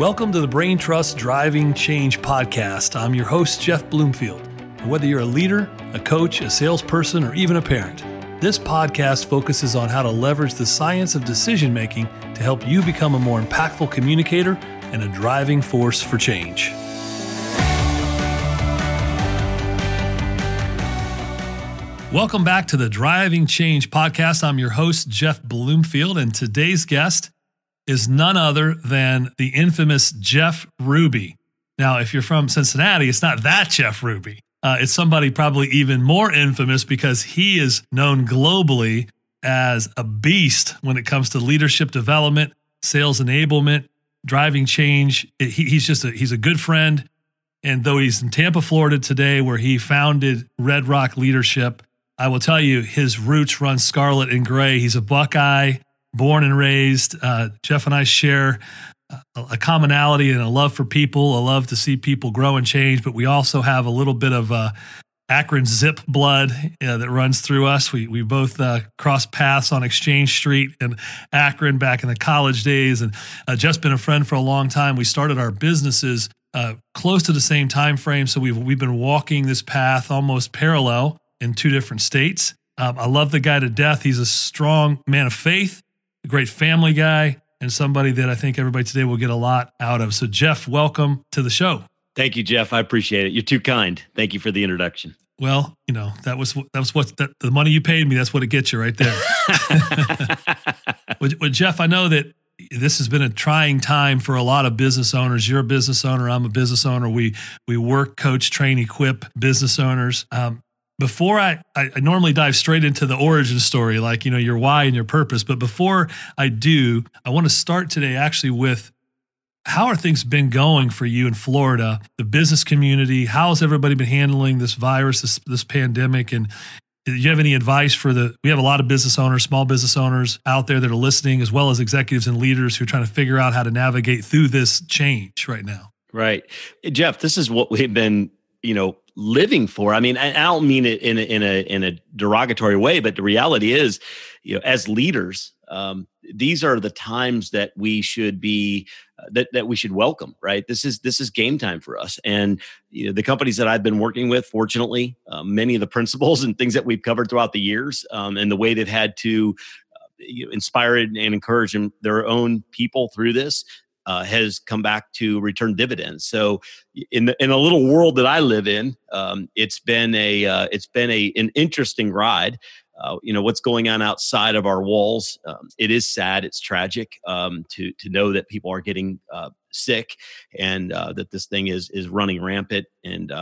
Welcome to the Brain Trust Driving Change Podcast. I'm your host, Jeff Bloomfield. And whether you're a leader, a coach, a salesperson, or even a parent, this podcast focuses on how to leverage the science of decision-making to help you become a more impactful communicator and a driving force for change. Welcome back to the Driving Change Podcast. I'm your host, Jeff Bloomfield, and today's guest is none other than the infamous Jeff Ruby. Now, if you're from Cincinnati, it's not that Jeff Ruby. It's somebody probably even more infamous because he is known globally as a beast when it comes to leadership development, sales enablement, driving change. He's a good friend. And though he's in Tampa, Florida today, where he founded Red Rock Leadership, I will tell you his roots run scarlet and gray. He's a Buckeye, born and raised. Jeff and I share a commonality and a love for people, a love to see people grow and change, but we also have a little bit of Akron Zip blood that runs through us. We both crossed paths on Exchange Street in Akron back in the college days, and Jeff's been a friend for a long time. We started our businesses close to the same time frame, so we've been walking this path almost parallel in two different states. I love the guy to death. He's a strong man of faith, a great family guy, and somebody that I think everybody today will get a lot out of. So Jeff, welcome to the show. Thank you, Jeff. I appreciate it. You're too kind. Thank you for the introduction. Well, you know, that was the money you paid me. That's what it gets you right there. Well, Jeff, I know that this has been a trying time for a lot of business owners. You're a business owner. I'm a business owner. We work, coach, train, equip business owners. Before I normally dive straight into the origin story, like, you know, your why and your purpose. But before I do, I want to start today actually with how are things been going for you in Florida, the business community? How has everybody been handling this virus, this pandemic? And do you have any advice we have a lot of business owners, small business owners out there that are listening, as well as executives and leaders who are trying to figure out how to navigate through this change right now. Right. Jeff, this is what we've been, you know, living for. I mean, I don't mean it in a derogatory way, but the reality is, you know, as leaders, these are the times that we should be that we should welcome. Right? This is game time for us. And you know, the companies that I've been working with, fortunately, many of the principles and things that we've covered throughout the years, and the way they've had to inspire and encourage their own people through this. Has come back to return dividends. So, in a little world that I live in, it's been an interesting ride. You know, what's going on outside of our walls. It is sad. It's tragic to know that people are getting sick and that this thing is running rampant. And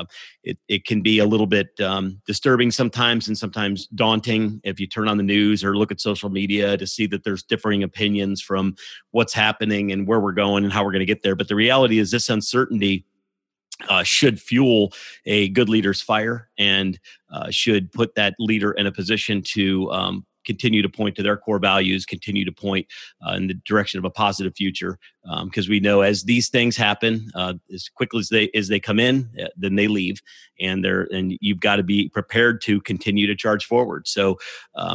it can be a little bit disturbing sometimes, and sometimes daunting if you turn on the news or look at social media to see that there's differing opinions from what's happening and where we're going and how we're going to get there. But the reality is this uncertainty should fuel a good leader's fire and should put that leader in a position to continue to point to their core values, continue to point in the direction of a positive future. Because we know as these things happen, as quickly as they come in, then they leave, and you've got to be prepared to continue to charge forward. So,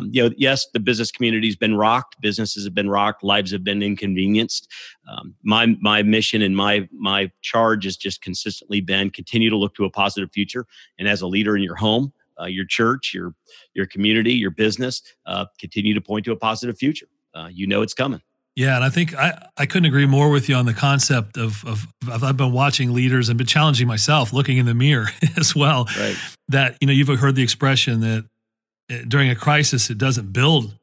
you know, yes, the business community's been rocked, businesses have been rocked, lives have been inconvenienced. My mission and my charge has just consistently been continue to look to a positive future, and as a leader in your home, your church, your community, your business, continue to point to a positive future. You know it's coming. Yeah, and I think I couldn't agree more with you on the concept of I've been watching leaders and been challenging myself, looking in the mirror as well. Right. That, you know, you've heard the expression that during a crisis, it doesn't build,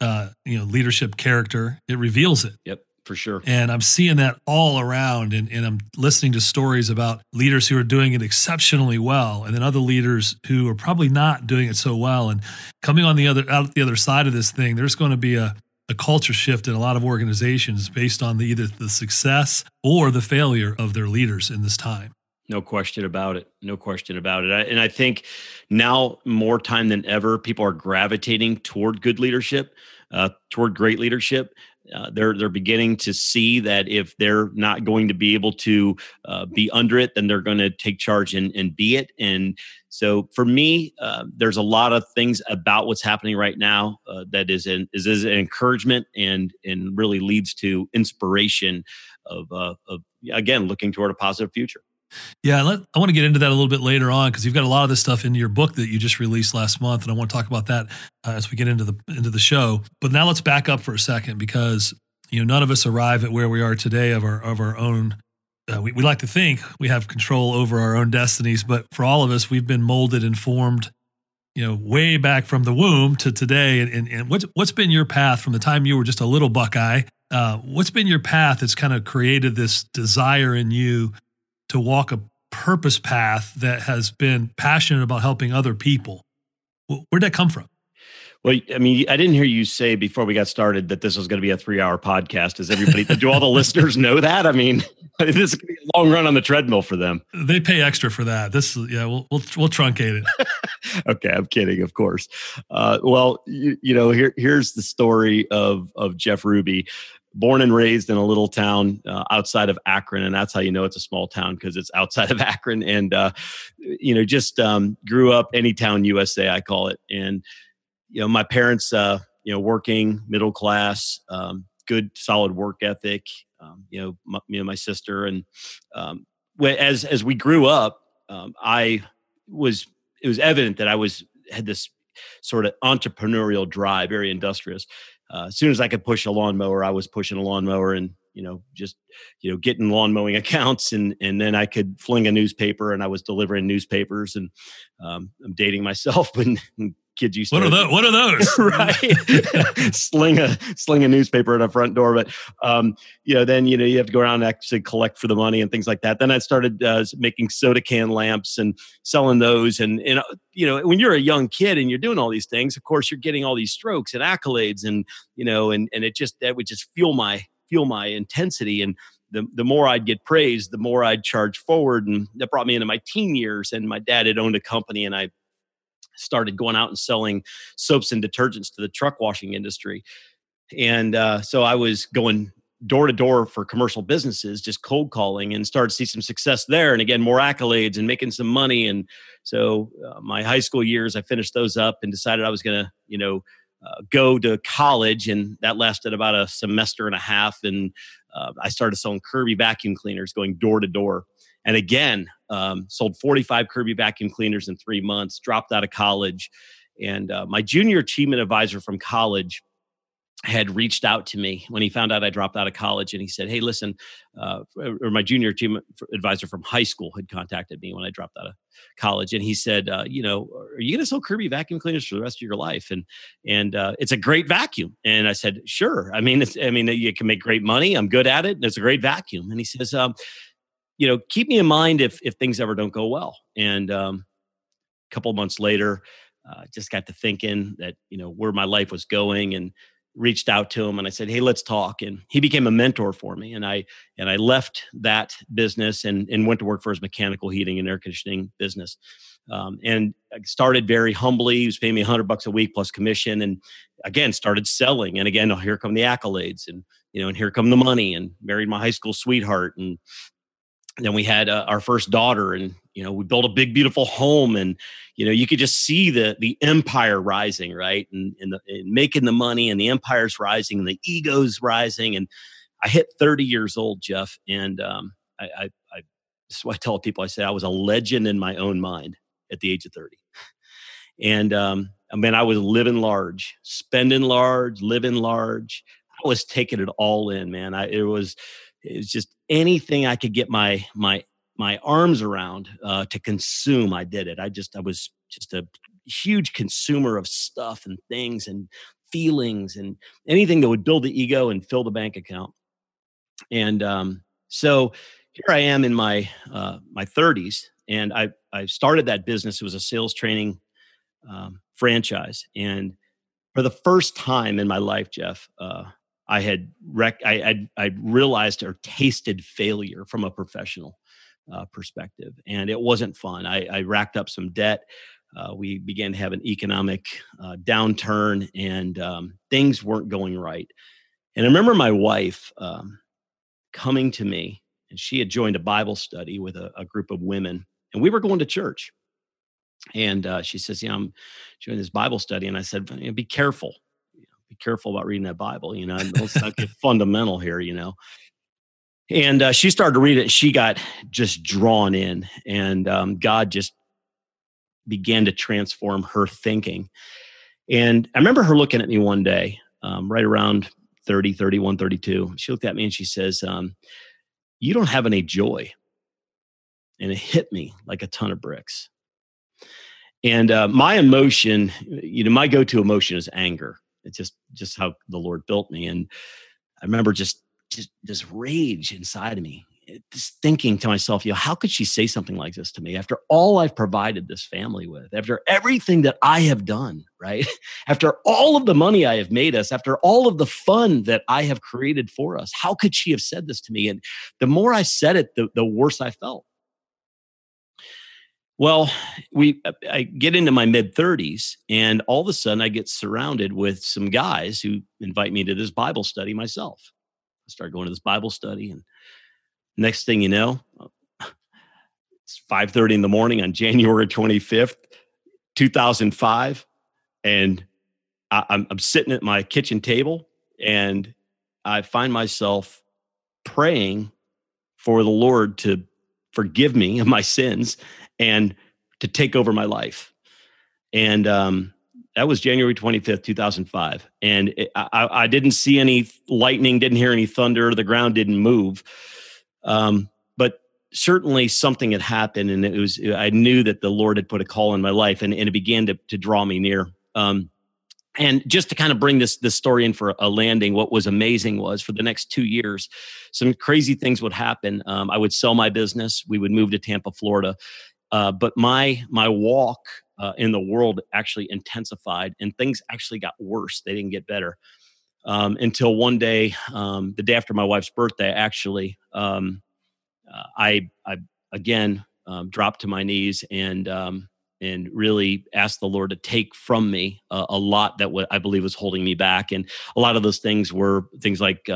you know, leadership character; it reveals it. Yep. For sure. And I'm seeing that all around, and I'm listening to stories about leaders who are doing it exceptionally well, and then other leaders who are probably not doing it so well. And coming on the other side of this thing, there's going to be a culture shift in a lot of organizations based on either the success or the failure of their leaders in this time. No question about it. No question about it. And I think now more time than ever, people are gravitating toward good leadership, toward great leadership. They're beginning to see that if they're not going to be able to be under it, then they're going to take charge and be it. And so for me, there's a lot of things about what's happening right now that is an encouragement and really leads to inspiration of again, looking toward a positive future. Yeah, I want to get into that a little bit later on because you've got a lot of this stuff into your book that you just released last month, and I want to talk about that as we get into the show. But now let's back up for a second because none of us arrive at where we are today of our own. We like to think we have control over our own destinies, but for all of us, we've been molded and formed, way back from the womb to today. And what's been your path from the time you were just a little Buckeye? What's been your path that's kind of created this desire in you to walk a purpose path that has been passionate about helping other people? Where'd that come from? Well, I mean, I didn't hear you say before we got started that this was going to be a 3-hour podcast. Do all the listeners know that? I mean, this is going to be a long run on the treadmill for them. They pay extra for that. We'll truncate it. Okay, I'm kidding, of course. Well, here's the story of Jeff Ruby. Born and raised in a little town outside of Akron, and that's how you know it's a small town because it's outside of Akron. And grew up Anytown, USA, I call it. And my parents, working middle class, good solid work ethic. Me and my sister, and as we grew up, it was evident that I had this sort of entrepreneurial drive, very industrious. As soon as I could push a lawnmower, I was pushing a lawnmower and, getting lawn mowing accounts. And then I could fling a newspaper and I was delivering newspapers. And I'm dating myself when kids used to. What are those? Right. Sling a newspaper at a front door. But, then you have to go around and actually collect for the money and things like that. Then I started making soda can lamps and selling those. And when you're a young kid and you're doing all these things, of course, you're getting all these strokes and accolades and it just, that would just fuel my intensity. And the more I'd get praised, the more I'd charge forward. And that brought me into my teen years, and my dad had owned a company, and I started going out and selling soaps and detergents to the truck washing industry. And so I was going door to door for commercial businesses, just cold calling, and started to see some success there. And again, more accolades and making some money. And so my high school years, I finished those up and decided I was going to, go to college. And that lasted about a semester and a half. And I started selling Kirby vacuum cleaners, going door to door. And again, sold 45 Kirby vacuum cleaners in 3 months, dropped out of college. And my junior achievement advisor from college had reached out to me when he found out I dropped out of college. And he said, hey, listen, or my junior achievement advisor from high school had contacted me when I dropped out of college. And he said, are you going to sell Kirby vacuum cleaners for the rest of your life? And it's a great vacuum. And I said, sure. I mean, you can make great money. I'm good at it. And it's a great vacuum. And he says, keep me in mind if things ever don't go well. And a couple months later, just got to thinking that, where my life was going, and reached out to him and I said, hey, let's talk. And he became a mentor for me. And I left that business and went to work for his mechanical heating and air conditioning business. And I started very humbly. He was paying me $100 a week plus commission. And again, started selling. And again, here come the accolades and here come the money, and married my high school sweetheart. And then we had our first daughter, and, we built a big, beautiful home, and, you could just see the empire rising, right? And making the money, and the empire's rising, and the ego's rising. And I hit 30 years old, Jeff. And I that's what I tell people. I say I was a legend in my own mind at the age of 30. And I was living large, spending large, living large. I was taking it all in, man. It was just anything I could get my arms around to consume. I did it. I was just a huge consumer of stuff and things and feelings and anything that would build the ego and fill the bank account. And so here I am in my 30s, and I started that business. It was a sales training franchise, and for the first time in my life, Jeff, I realized or tasted failure from a professional perspective, and it wasn't fun. I racked up some debt. We began to have an economic downturn, and things weren't going right. And I remember my wife coming to me, and she had joined a Bible study with a group of women, and we were going to church. And she says, "You know, I'm doing this Bible study," and I said, "Be careful. Be careful about reading that Bible. You know, let's not get fundamental here. You know." And she started to read it. She got just drawn in, and God just began to transform her thinking. And I remember her looking at me one day, right around 30, 31, 32. She looked at me and she says, "You don't have any joy." And it hit me like a ton of bricks. And my emotion, you know, my go-to emotion is anger. It's just how the Lord built me. And I remember just this rage inside of me, just thinking to myself, you know, how could she say something like this to me after all I've provided this family with, after everything that I have done, right? After all of the money I have made us, after all of the fun that I have created for us, how could she have said this to me? And the more I said it, the worse I felt. Well, I get into my mid-30s, and all of a sudden I get surrounded with some guys who invite me to this Bible study myself. I start going to this Bible study, and next thing you know, it's 5:30 in the morning on January 25th, 2005, and I'm sitting at my kitchen table, and I find myself praying for the Lord to forgive me of my sins and to take over my life. And that was January 25th, 2005. And I didn't see any lightning, didn't hear any thunder, the ground didn't move. But certainly something had happened, and I knew that the Lord had put a call in my life, and it began to draw me near. And just to kind of bring this story in for a landing, what was amazing was for the next 2 years, some crazy things would happen. I would sell my business. We would move to Tampa, Florida. But my walk in the world actually intensified, and things actually got worse. They didn't get better. Until one day, the day after my wife's birthday, actually, I again dropped to my knees and really asked the Lord to take from me a lot that I believe was holding me back. And a lot of those things were things like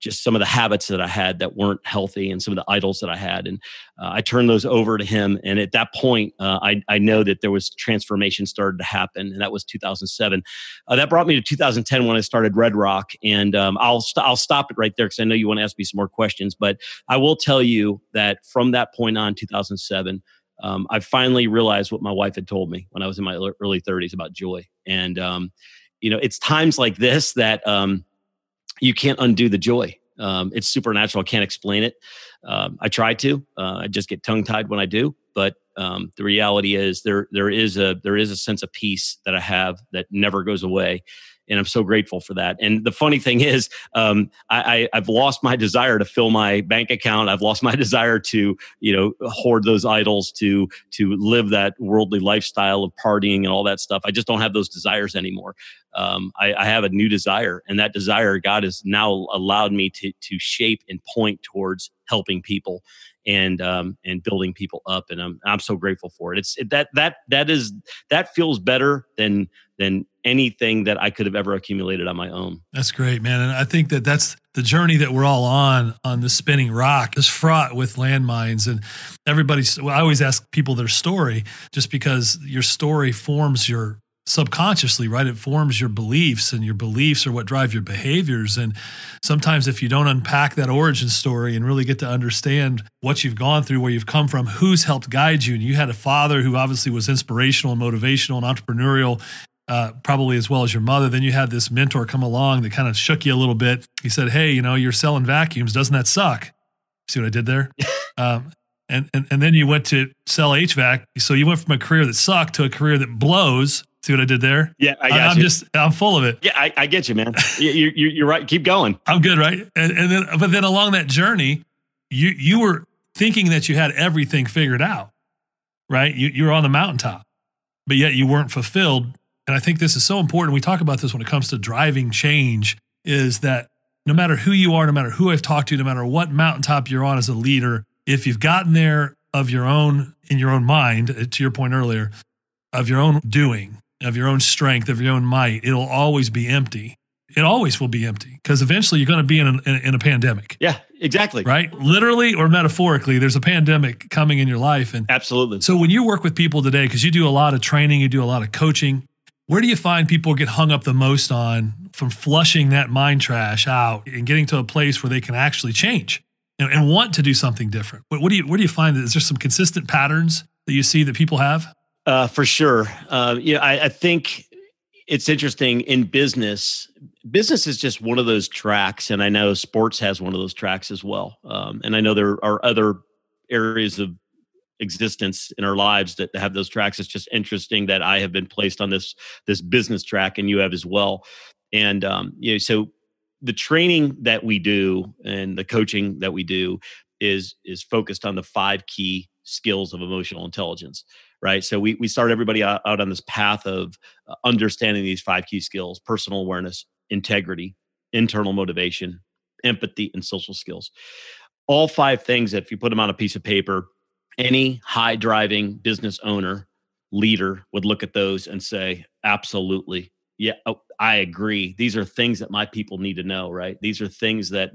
just some of the habits that I had that weren't healthy, and some of the idols that I had. And I turned those over to Him. And at that point, I know that there was transformation started to happen. And that was 2007. That brought me to 2010 when I started Red Rock. And I'll stop it right there because I know you want to ask me some more questions. But I will tell you that from that point on, 2007, I finally realized what my wife had told me when I was in my early 30s about joy. And, you know, it's times like this that you can't undo the joy. It's supernatural. I can't explain it. I try to. I just get tongue-tied when I do. But the reality is there is a sense of peace that I have that never goes away. And I'm so grateful for that. And the funny thing is, I've lost my desire to fill my bank account. I've lost my desire to, you know, hoard those idols, to live that worldly lifestyle of partying and all that stuff. I just don't have those desires anymore. I have a new desire, and that desire, God has now allowed me to shape and point towards helping people and building people up. And I'm so grateful for it. It's that feels better than anything that I could have ever accumulated on my own. That's great, man. And I think that's the journey that we're all on this spinning rock is fraught with landmines. And I always ask people their story, just because your story forms your subconsciously, right? It forms your beliefs, and your beliefs are what drive your behaviors. And sometimes if you don't unpack that origin story and really get to understand what you've gone through, where you've come from, who's helped guide you. And you had a father who obviously was inspirational and motivational and entrepreneurial, probably as well as your mother. Then you had this mentor come along that kind of shook you a little bit. He said, "Hey, you know, you're selling vacuums. Doesn't that suck?" See what I did there? And then you went to sell HVAC. So you went from a career that sucked to a career that blows. See what I did there? Yeah, I got you. I'm full of it. Yeah, I get you, man. You're right. Keep going. I'm good, right? But then along that journey, you were thinking that you had everything figured out, right? You were on the mountaintop, but yet you weren't fulfilled. And I think this is so important. We talk about this when it comes to driving change, is that no matter who you are, no matter who I've talked to, no matter what mountaintop you're on as a leader, if you've gotten there of your own, in your own mind, to your point earlier, of your own doing, of your own strength, of your own might, it'll always be empty. it always will be empty because eventually you're going to be in a pandemic. Yeah, exactly. Right? Literally or metaphorically, there's a pandemic coming in your life. And absolutely. So when you work with people today, because you do a lot of training, you do a lot of coaching, where do you find people get hung up the most on from flushing that mind trash out and getting to a place where they can actually change and want to do something different? What do you find? Is there some consistent patterns that you see that people have? For sure. I think it's interesting in business. Business is just one of those tracks. And I know sports has one of those tracks as well. And I know there are other areas of existence in our lives that have those tracks. It's just interesting that I have been placed on this business track and you have as well. And, so the training that we do and the coaching that we do is focused on the 5 key skills of emotional intelligence. Right. So we start everybody out on this path of understanding these 5 key skills: personal awareness, integrity, internal motivation, empathy, and social skills. All 5 things, if you put them on a piece of paper, any high-driving business owner, leader would look at those and say, absolutely. Yeah, I agree. These are things that my people need to know, right? These are things that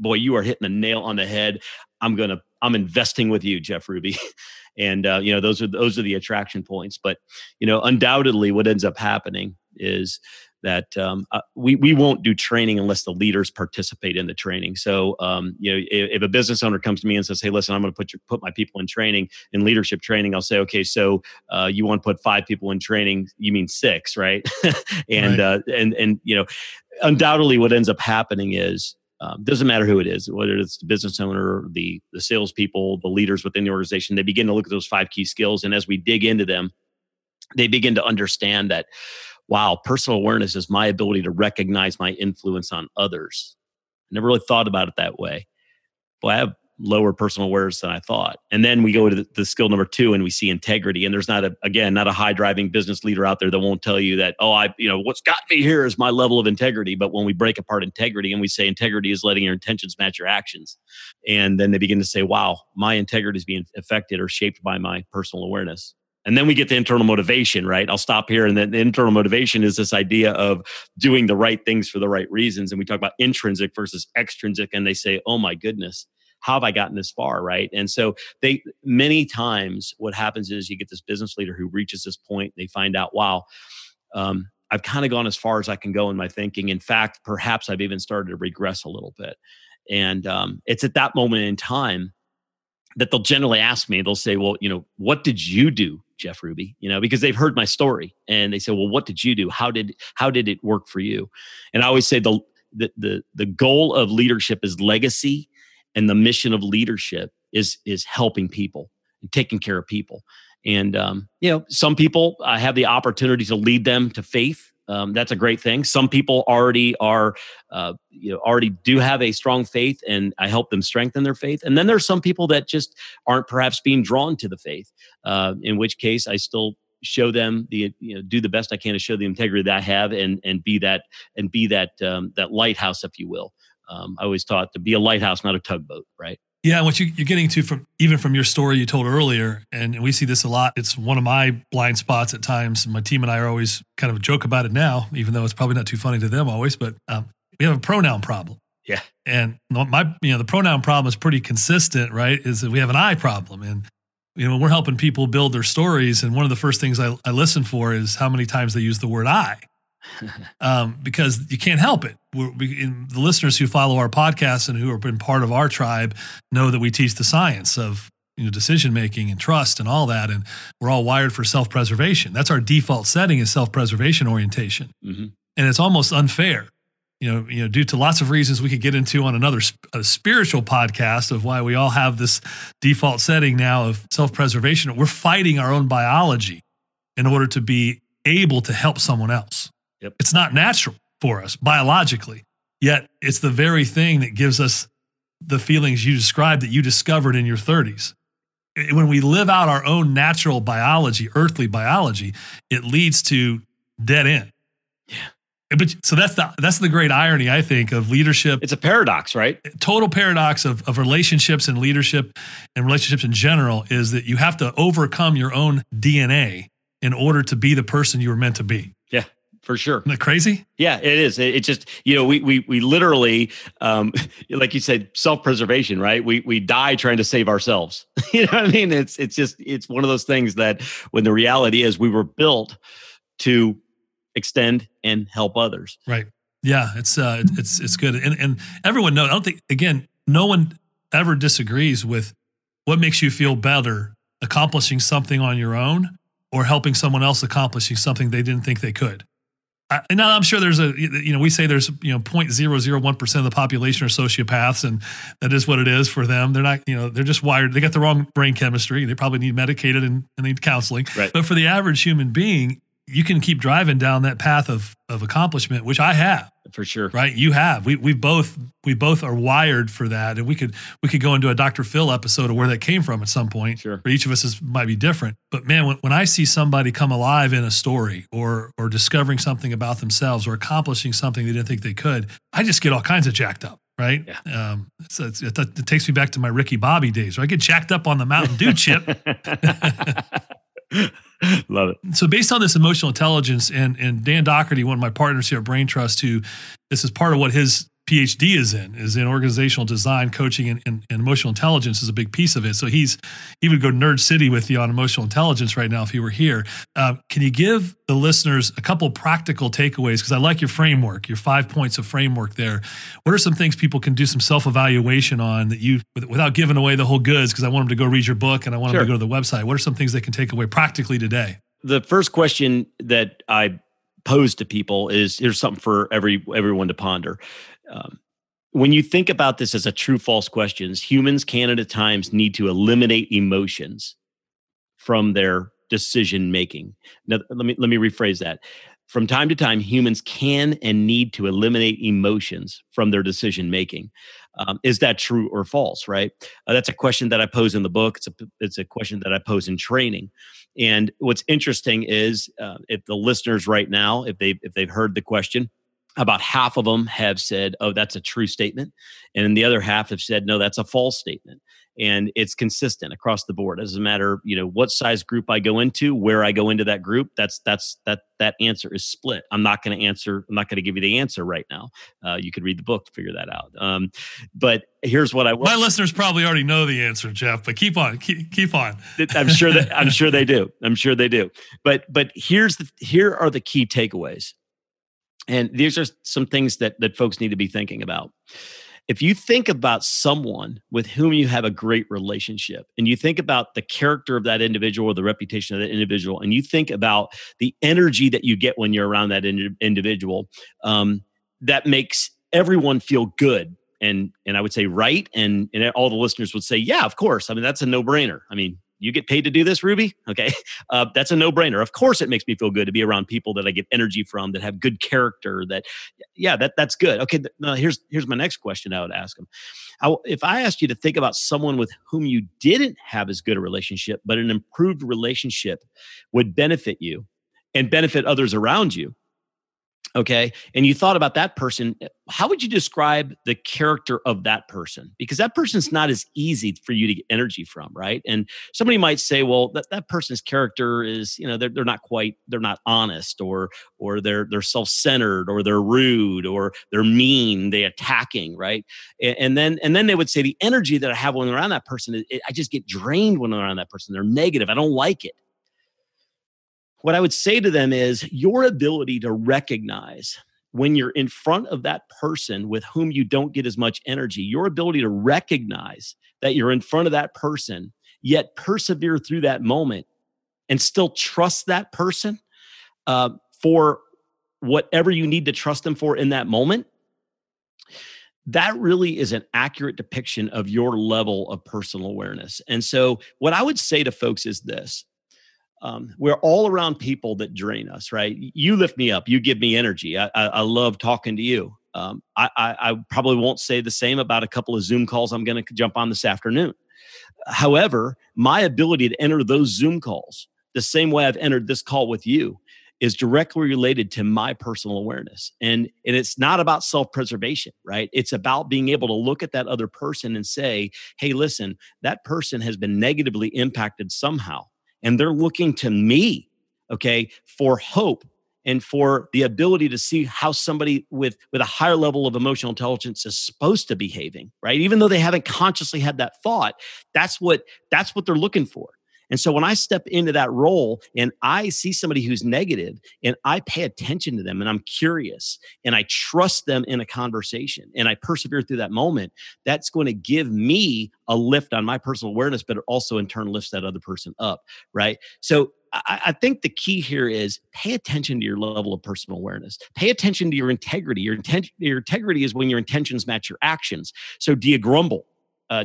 boy, you are hitting the nail on the head. I'm investing with you, Jeff Ruby. And those are the attraction points. But undoubtedly, what ends up happening is that we won't do training unless the leaders participate in the training. So if a business owner comes to me and says, "Hey, listen, I'm going to put my people in training, in leadership training," I'll say, "Okay, so you want to put 5 people in training? You mean 6, right?" And right. Undoubtedly, what ends up happening is doesn't matter who it is, whether it's the business owner, the salespeople, the leaders within the organization, they begin to look at those 5 key skills, and as we dig into them, they begin to understand that. Wow, personal awareness is my ability to recognize my influence on others. I never really thought about it that way. Well, I have lower personal awareness than I thought. And then we go to the skill number 2, and we see integrity. And there's not a high-driving business leader out there that won't tell you that, what's got me here is my level of integrity. But when we break apart integrity and we say integrity is letting your intentions match your actions, and then they begin to say, wow, my integrity is being affected or shaped by my personal awareness. And then we get to internal motivation, right? I'll stop here. And then the internal motivation is this idea of doing the right things for the right reasons. And we talk about intrinsic versus extrinsic. And they say, oh my goodness, how have I gotten this far, right? And so many times what happens is you get this business leader who reaches this point. And they find out, wow, I've kind of gone as far as I can go in my thinking. In fact, perhaps I've even started to regress a little bit. And it's at that moment in time that they'll generally ask me, they'll say, well, what did you do, Jeff Ruby? Because they've heard my story and they say, well, what did you do? How did it work for you? And I always say the goal of leadership is legacy, and the mission of leadership is helping people and taking care of people. And some people I have the opportunity to lead them to faith. That's a great thing. Some people already are, already do have a strong faith, and I help them strengthen their faith. And then there's some people that just aren't perhaps being drawn to the faith, in which case I still show them do the best I can to show the integrity that I have and be that lighthouse, if you will. I always taught to be a lighthouse, not a tugboat, right? Yeah, what you're getting to from your story you told earlier, and we see this a lot. It's one of my blind spots at times. And my team and I are always kind of joke about it now, even though it's probably not too funny to them always. But we have a pronoun problem. Yeah, and the pronoun problem is pretty consistent, right? Is that we have an I problem, and when we're helping people build their stories, and one of the first things I listen for is how many times they use the word I. Because you can't help it. The listeners who follow our podcast and who have been part of our tribe know that we teach the science of decision making and trust and all that, and we're all wired for self-preservation. That's our default setting, is self-preservation orientation, and it's almost unfair, due to lots of reasons we could get into on another spiritual podcast of why we all have this default setting now of self-preservation. We're fighting our own biology in order to be able to help someone else. Yep. It's not natural for us biologically, yet it's the very thing that gives us the feelings you described that you discovered in your 30s. When we live out our own natural biology, earthly biology, it leads to dead end. Yeah. But so that's the great irony, I think, of leadership. It's a paradox, right? Total paradox of relationships and leadership and relationships in general is that you have to overcome your own DNA in order to be the person you were meant to be. Yeah. For sure. Isn't that crazy? Yeah, it is. It just, you know, we literally, like you said, self-preservation, right? We die trying to save ourselves. You know what I mean? It's just, it's one of those things that when the reality is we were built to extend and help others. Right. Yeah. It's good. And everyone knows, I don't think, again, no one ever disagrees with what makes you feel better, accomplishing something on your own or helping someone else accomplishing something they didn't think they could. And now I'm sure there's a, you know, we say there's, you know, 0.001% of the population are sociopaths, and that is what it is for them. They're not, you know, they're just wired. They got the wrong brain chemistry. They probably need medicated and need counseling. Right. But for the average human being, you can keep driving down that path of accomplishment, which I have. For sure. Right. You have, we both are wired for that. And we could go into a Dr. Phil episode of where that came from at some point. Sure. But each of us might be different, but man, when I see somebody come alive in a story or discovering something about themselves or accomplishing something they didn't think they could, I just get all kinds of jacked up. Right. Yeah. So it takes me back to my Ricky Bobby days where I get jacked up on the Mountain Dew chip. Love it. So based on this emotional intelligence and Dan Doherty, one of my partners here at Brain Trust, who this is part of what his PhD is in organizational design, coaching, and emotional intelligence is a big piece of it. So he would go nerd city with you on emotional intelligence right now if he were here. Can you give the listeners a couple practical takeaways? Because I like your framework, your 5 points of framework there. What are some things people can do some self-evaluation on that you, without giving away the whole goods, because I want them to go read your book and I want them to go to the website. What are some things they can take away practically today? The first question that I pose to people is, here's something for everyone to ponder. When you think about this as a true, false questions, humans can at times need to eliminate emotions from their decision-making. Now, let me rephrase that. From time to time, humans can and need to eliminate emotions from their decision-making. Is that true or false, right? That's a question that I pose in the book. It's a question that I pose in training. And what's interesting is if the listeners right now, if they've heard the question, about half of them have said, oh, that's a true statement. And then the other half have said, no, that's a false statement. And it's consistent across the board. It doesn't matter, you know, what size group I go into, where I go into that group, that answer is split. I'm not going to give you the answer right now. You could read the book to figure that out. But here's what I will. My listeners probably already know the answer, Jeff, but keep on. I'm sure they do. But here are the key takeaways. And these are some things that folks need to be thinking about. If you think about someone with whom you have a great relationship, and you think about the character of that individual or the reputation of that individual, and you think about the energy that you get when you're around that individual, that makes everyone feel good. And I would say right, and all the listeners would say, yeah, of course. I mean, that's a no-brainer. I mean, you get paid to do this, Ruby? Okay. That's a no-brainer. Of course it makes me feel good to be around people that I get energy from, that have good character, that's good. Okay, now here's my next question I would ask them. If I asked you to think about someone with whom you didn't have as good a relationship, but an improved relationship would benefit you and benefit others around you, okay, and you thought about that person, how would you describe the character of that person? Because that person's not as easy for you to get energy from, right? And somebody might say, well, that person's character is, you know, they're not honest, or they're self-centered, or they're rude, or they're mean, they're attacking, right? And then they would say the energy that I have when I'm around that person, I just get drained when I'm around that person. They're negative. I don't like it. What I would say to them is your ability to recognize when you're in front of that person with whom you don't get as much energy, your ability to recognize that you're in front of that person, yet persevere through that moment and still trust that person for whatever you need to trust them for in that moment. That really is an accurate depiction of your level of personal awareness. And so what I would say to folks is this. We're all around people that drain us, right? You lift me up. You give me energy. I love talking to you. I probably won't say the same about a couple of Zoom calls I'm going to jump on this afternoon. However, my ability to enter those Zoom calls the same way I've entered this call with you is directly related to my personal awareness. And it's not about self-preservation, right? It's about being able to look at that other person and say, hey, listen, that person has been negatively impacted somehow. And they're looking to me, okay, for hope and for the ability to see how somebody with a higher level of emotional intelligence is supposed to be behaving, right? Even though they haven't consciously had that thought, that's what they're looking for. And so when I step into that role and I see somebody who's negative and I pay attention to them and I'm curious and I trust them in a conversation and I persevere through that moment, that's going to give me a lift on my personal awareness, but it also in turn lifts that other person up, right? So I think the key here is pay attention to your level of personal awareness. Pay attention to your integrity. Your integrity is when your intentions match your actions. So do you grumble?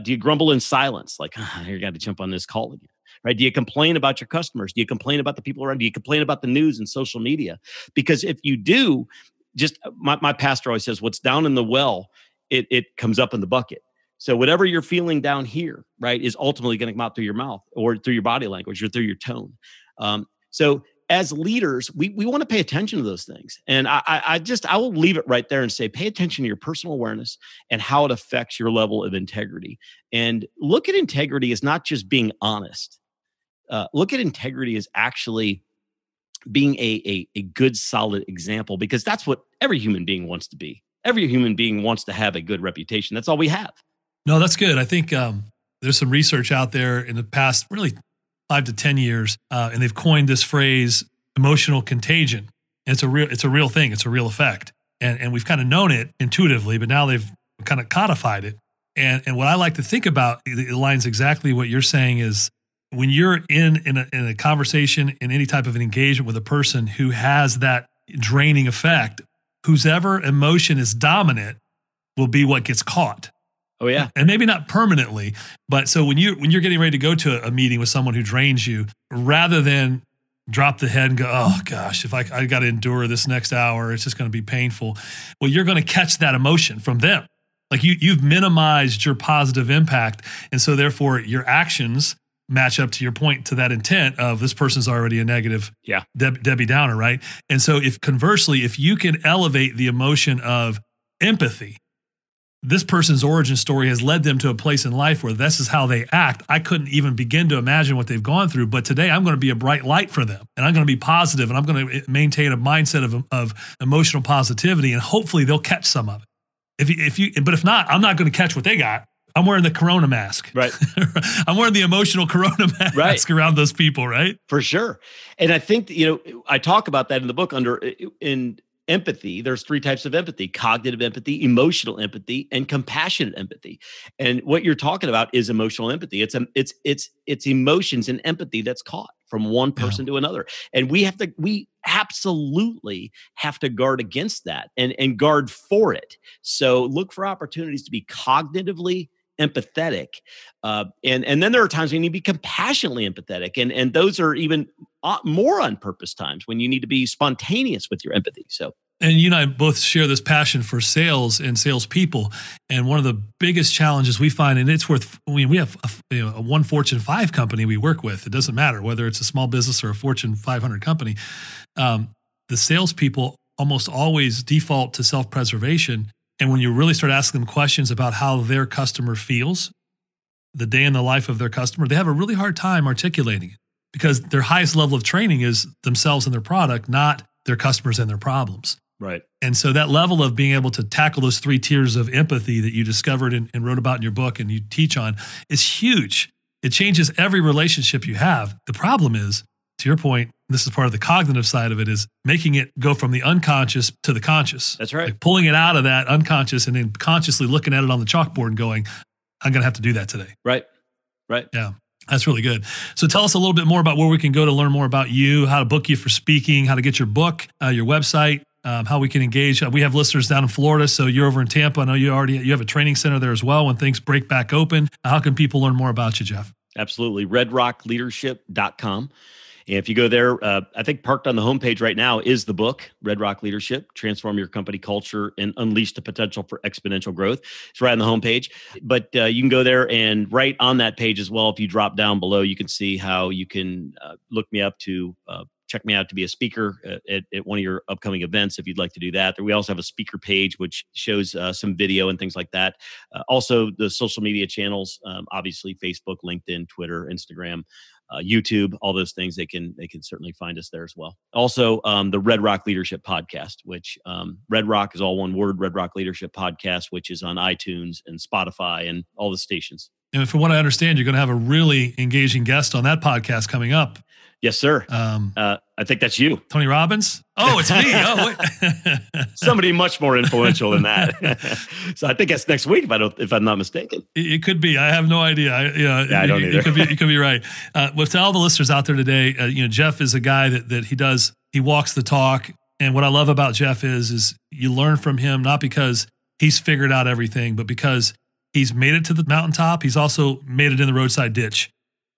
Do you grumble in silence? Like, I got to jump on this call again. Right? Do you complain about your customers? Do you complain about the people around? Do you complain about the news and social media? Because if you do, just my pastor always says, what's down in the well, it comes up in the bucket. So whatever you're feeling down here, right, is ultimately going to come out through your mouth or through your body language or through your tone. So as leaders, we want to pay attention to those things. And I will leave it right there and say, pay attention to your personal awareness and how it affects your level of integrity. And look at integrity as not just being honest. Look at integrity as actually being a good, solid example, because that's what every human being wants to be. Every human being wants to have a good reputation. That's all we have. No, that's good. I think there's some research out there in the past, really 5 to 10 years, and they've coined this phrase, emotional contagion. And it's a real thing. It's a real effect. And we've kind of known it intuitively, but now they've kind of codified it. And what I like to think about, it aligns exactly what you're saying is, when you're in a conversation, in any type of an engagement with a person who has that draining effect, whose ever emotion is dominant will be what gets caught. Oh yeah. And maybe not permanently, but so when you're getting ready to go to a meeting with someone who drains you, rather than drop the head and go, oh gosh, if I got to endure this next hour, it's just going to be painful. Well, you're going to catch that emotion from them. Like you've minimized your positive impact. And so therefore your actions match up to your point, to that intent of this person's already a negative Debbie Downer, right? And so if conversely, if you can elevate the emotion of empathy, this person's origin story has led them to a place in life where this is how they act. I couldn't even begin to imagine what they've gone through, but today I'm going to be a bright light for them, and I'm going to be positive, and I'm going to maintain a mindset of emotional positivity, and hopefully they'll catch some of it. But if not, I'm not going to catch what they got. I'm wearing the Corona mask, right? I'm wearing the emotional Corona mask around those people, right? For sure. And I think, I talk about that in the book in empathy. There's 3 types of empathy: cognitive empathy, emotional empathy, and compassionate empathy. And what you're talking about is emotional empathy. It's emotions and empathy that's caught from one person to another. And we absolutely have to guard against that and guard for it. So look for opportunities to be cognitively empathetic. And then there are times when you need to be compassionately empathetic. And those are even more on purpose times when you need to be spontaneous with your empathy. So, and you and I both share this passion for sales and salespeople. And one of the biggest challenges we find, and it's worth, we have a one Fortune 5 company we work with. It doesn't matter whether it's a small business or a Fortune 500 company. The salespeople almost always default to self-preservation. And when you really start asking them questions about how their customer feels, the day in the life of their customer, they have a really hard time articulating it because their highest level of training is themselves and their product, not their customers and their problems. Right. And so that level of being able to tackle those 3 tiers of empathy that you discovered and wrote about in your book and you teach on is huge. It changes every relationship you have. The problem is, to your point, this is part of the cognitive side of it, is making it go from the unconscious to the conscious. That's right. Like pulling it out of that unconscious and then consciously looking at it on the chalkboard and going, I'm going to have to do that today. Right. Yeah. That's really good. So tell us a little bit more about where we can go to learn more about you, how to book you for speaking, how to get your book, your website, how we can engage. We have listeners down in Florida. So you're over in Tampa. I know you have a training center there as well when things break back open. How can people learn more about you, Jeff? Absolutely. RedRockLeadership.com. And if you go there, I think parked on the homepage right now is the book, Red Rock Leadership, Transform Your Company Culture and Unleash the Potential for Exponential Growth. It's right on the homepage. But you can go there, and right on that page as well, if you drop down below, you can see how you can look me up to check me out to be a speaker at one of your upcoming events if you'd like to do that. We also have a speaker page, which shows some video and things like that. Also, the social media channels, obviously Facebook, LinkedIn, Twitter, Instagram. YouTube, all those things, they can certainly find us there as well. Also, the Red Rock Leadership Podcast, which Red Rock is all one word, Red Rock Leadership Podcast, which is on iTunes and Spotify and all the stations. And from what I understand, you're going to have a really engaging guest on that podcast coming up. Yes, sir. I think that's you. Tony Robbins? Oh, it's me. Oh, wait. Somebody much more influential than that. So I think that's next week, if I'm not mistaken. It could be. I have no idea. I don't either. You could be right. Well, to all the listeners out there today, Jeff is a guy that he walks the talk. And what I love about Jeff is you learn from him, not because he's figured out everything, but because he's made it to the mountaintop. He's also made it in the roadside ditch.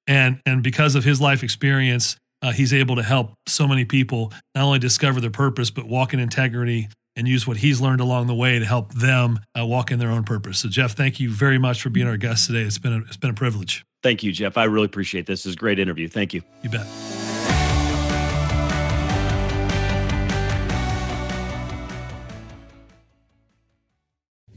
And because of his life experience, he's able to help so many people not only discover their purpose, but walk in integrity and use what he's learned along the way to help them walk in their own purpose. So, Jeff, thank you very much for being our guest today. It's been a privilege. Thank you, Jeff. I really appreciate this. This is a great interview. Thank you. You bet.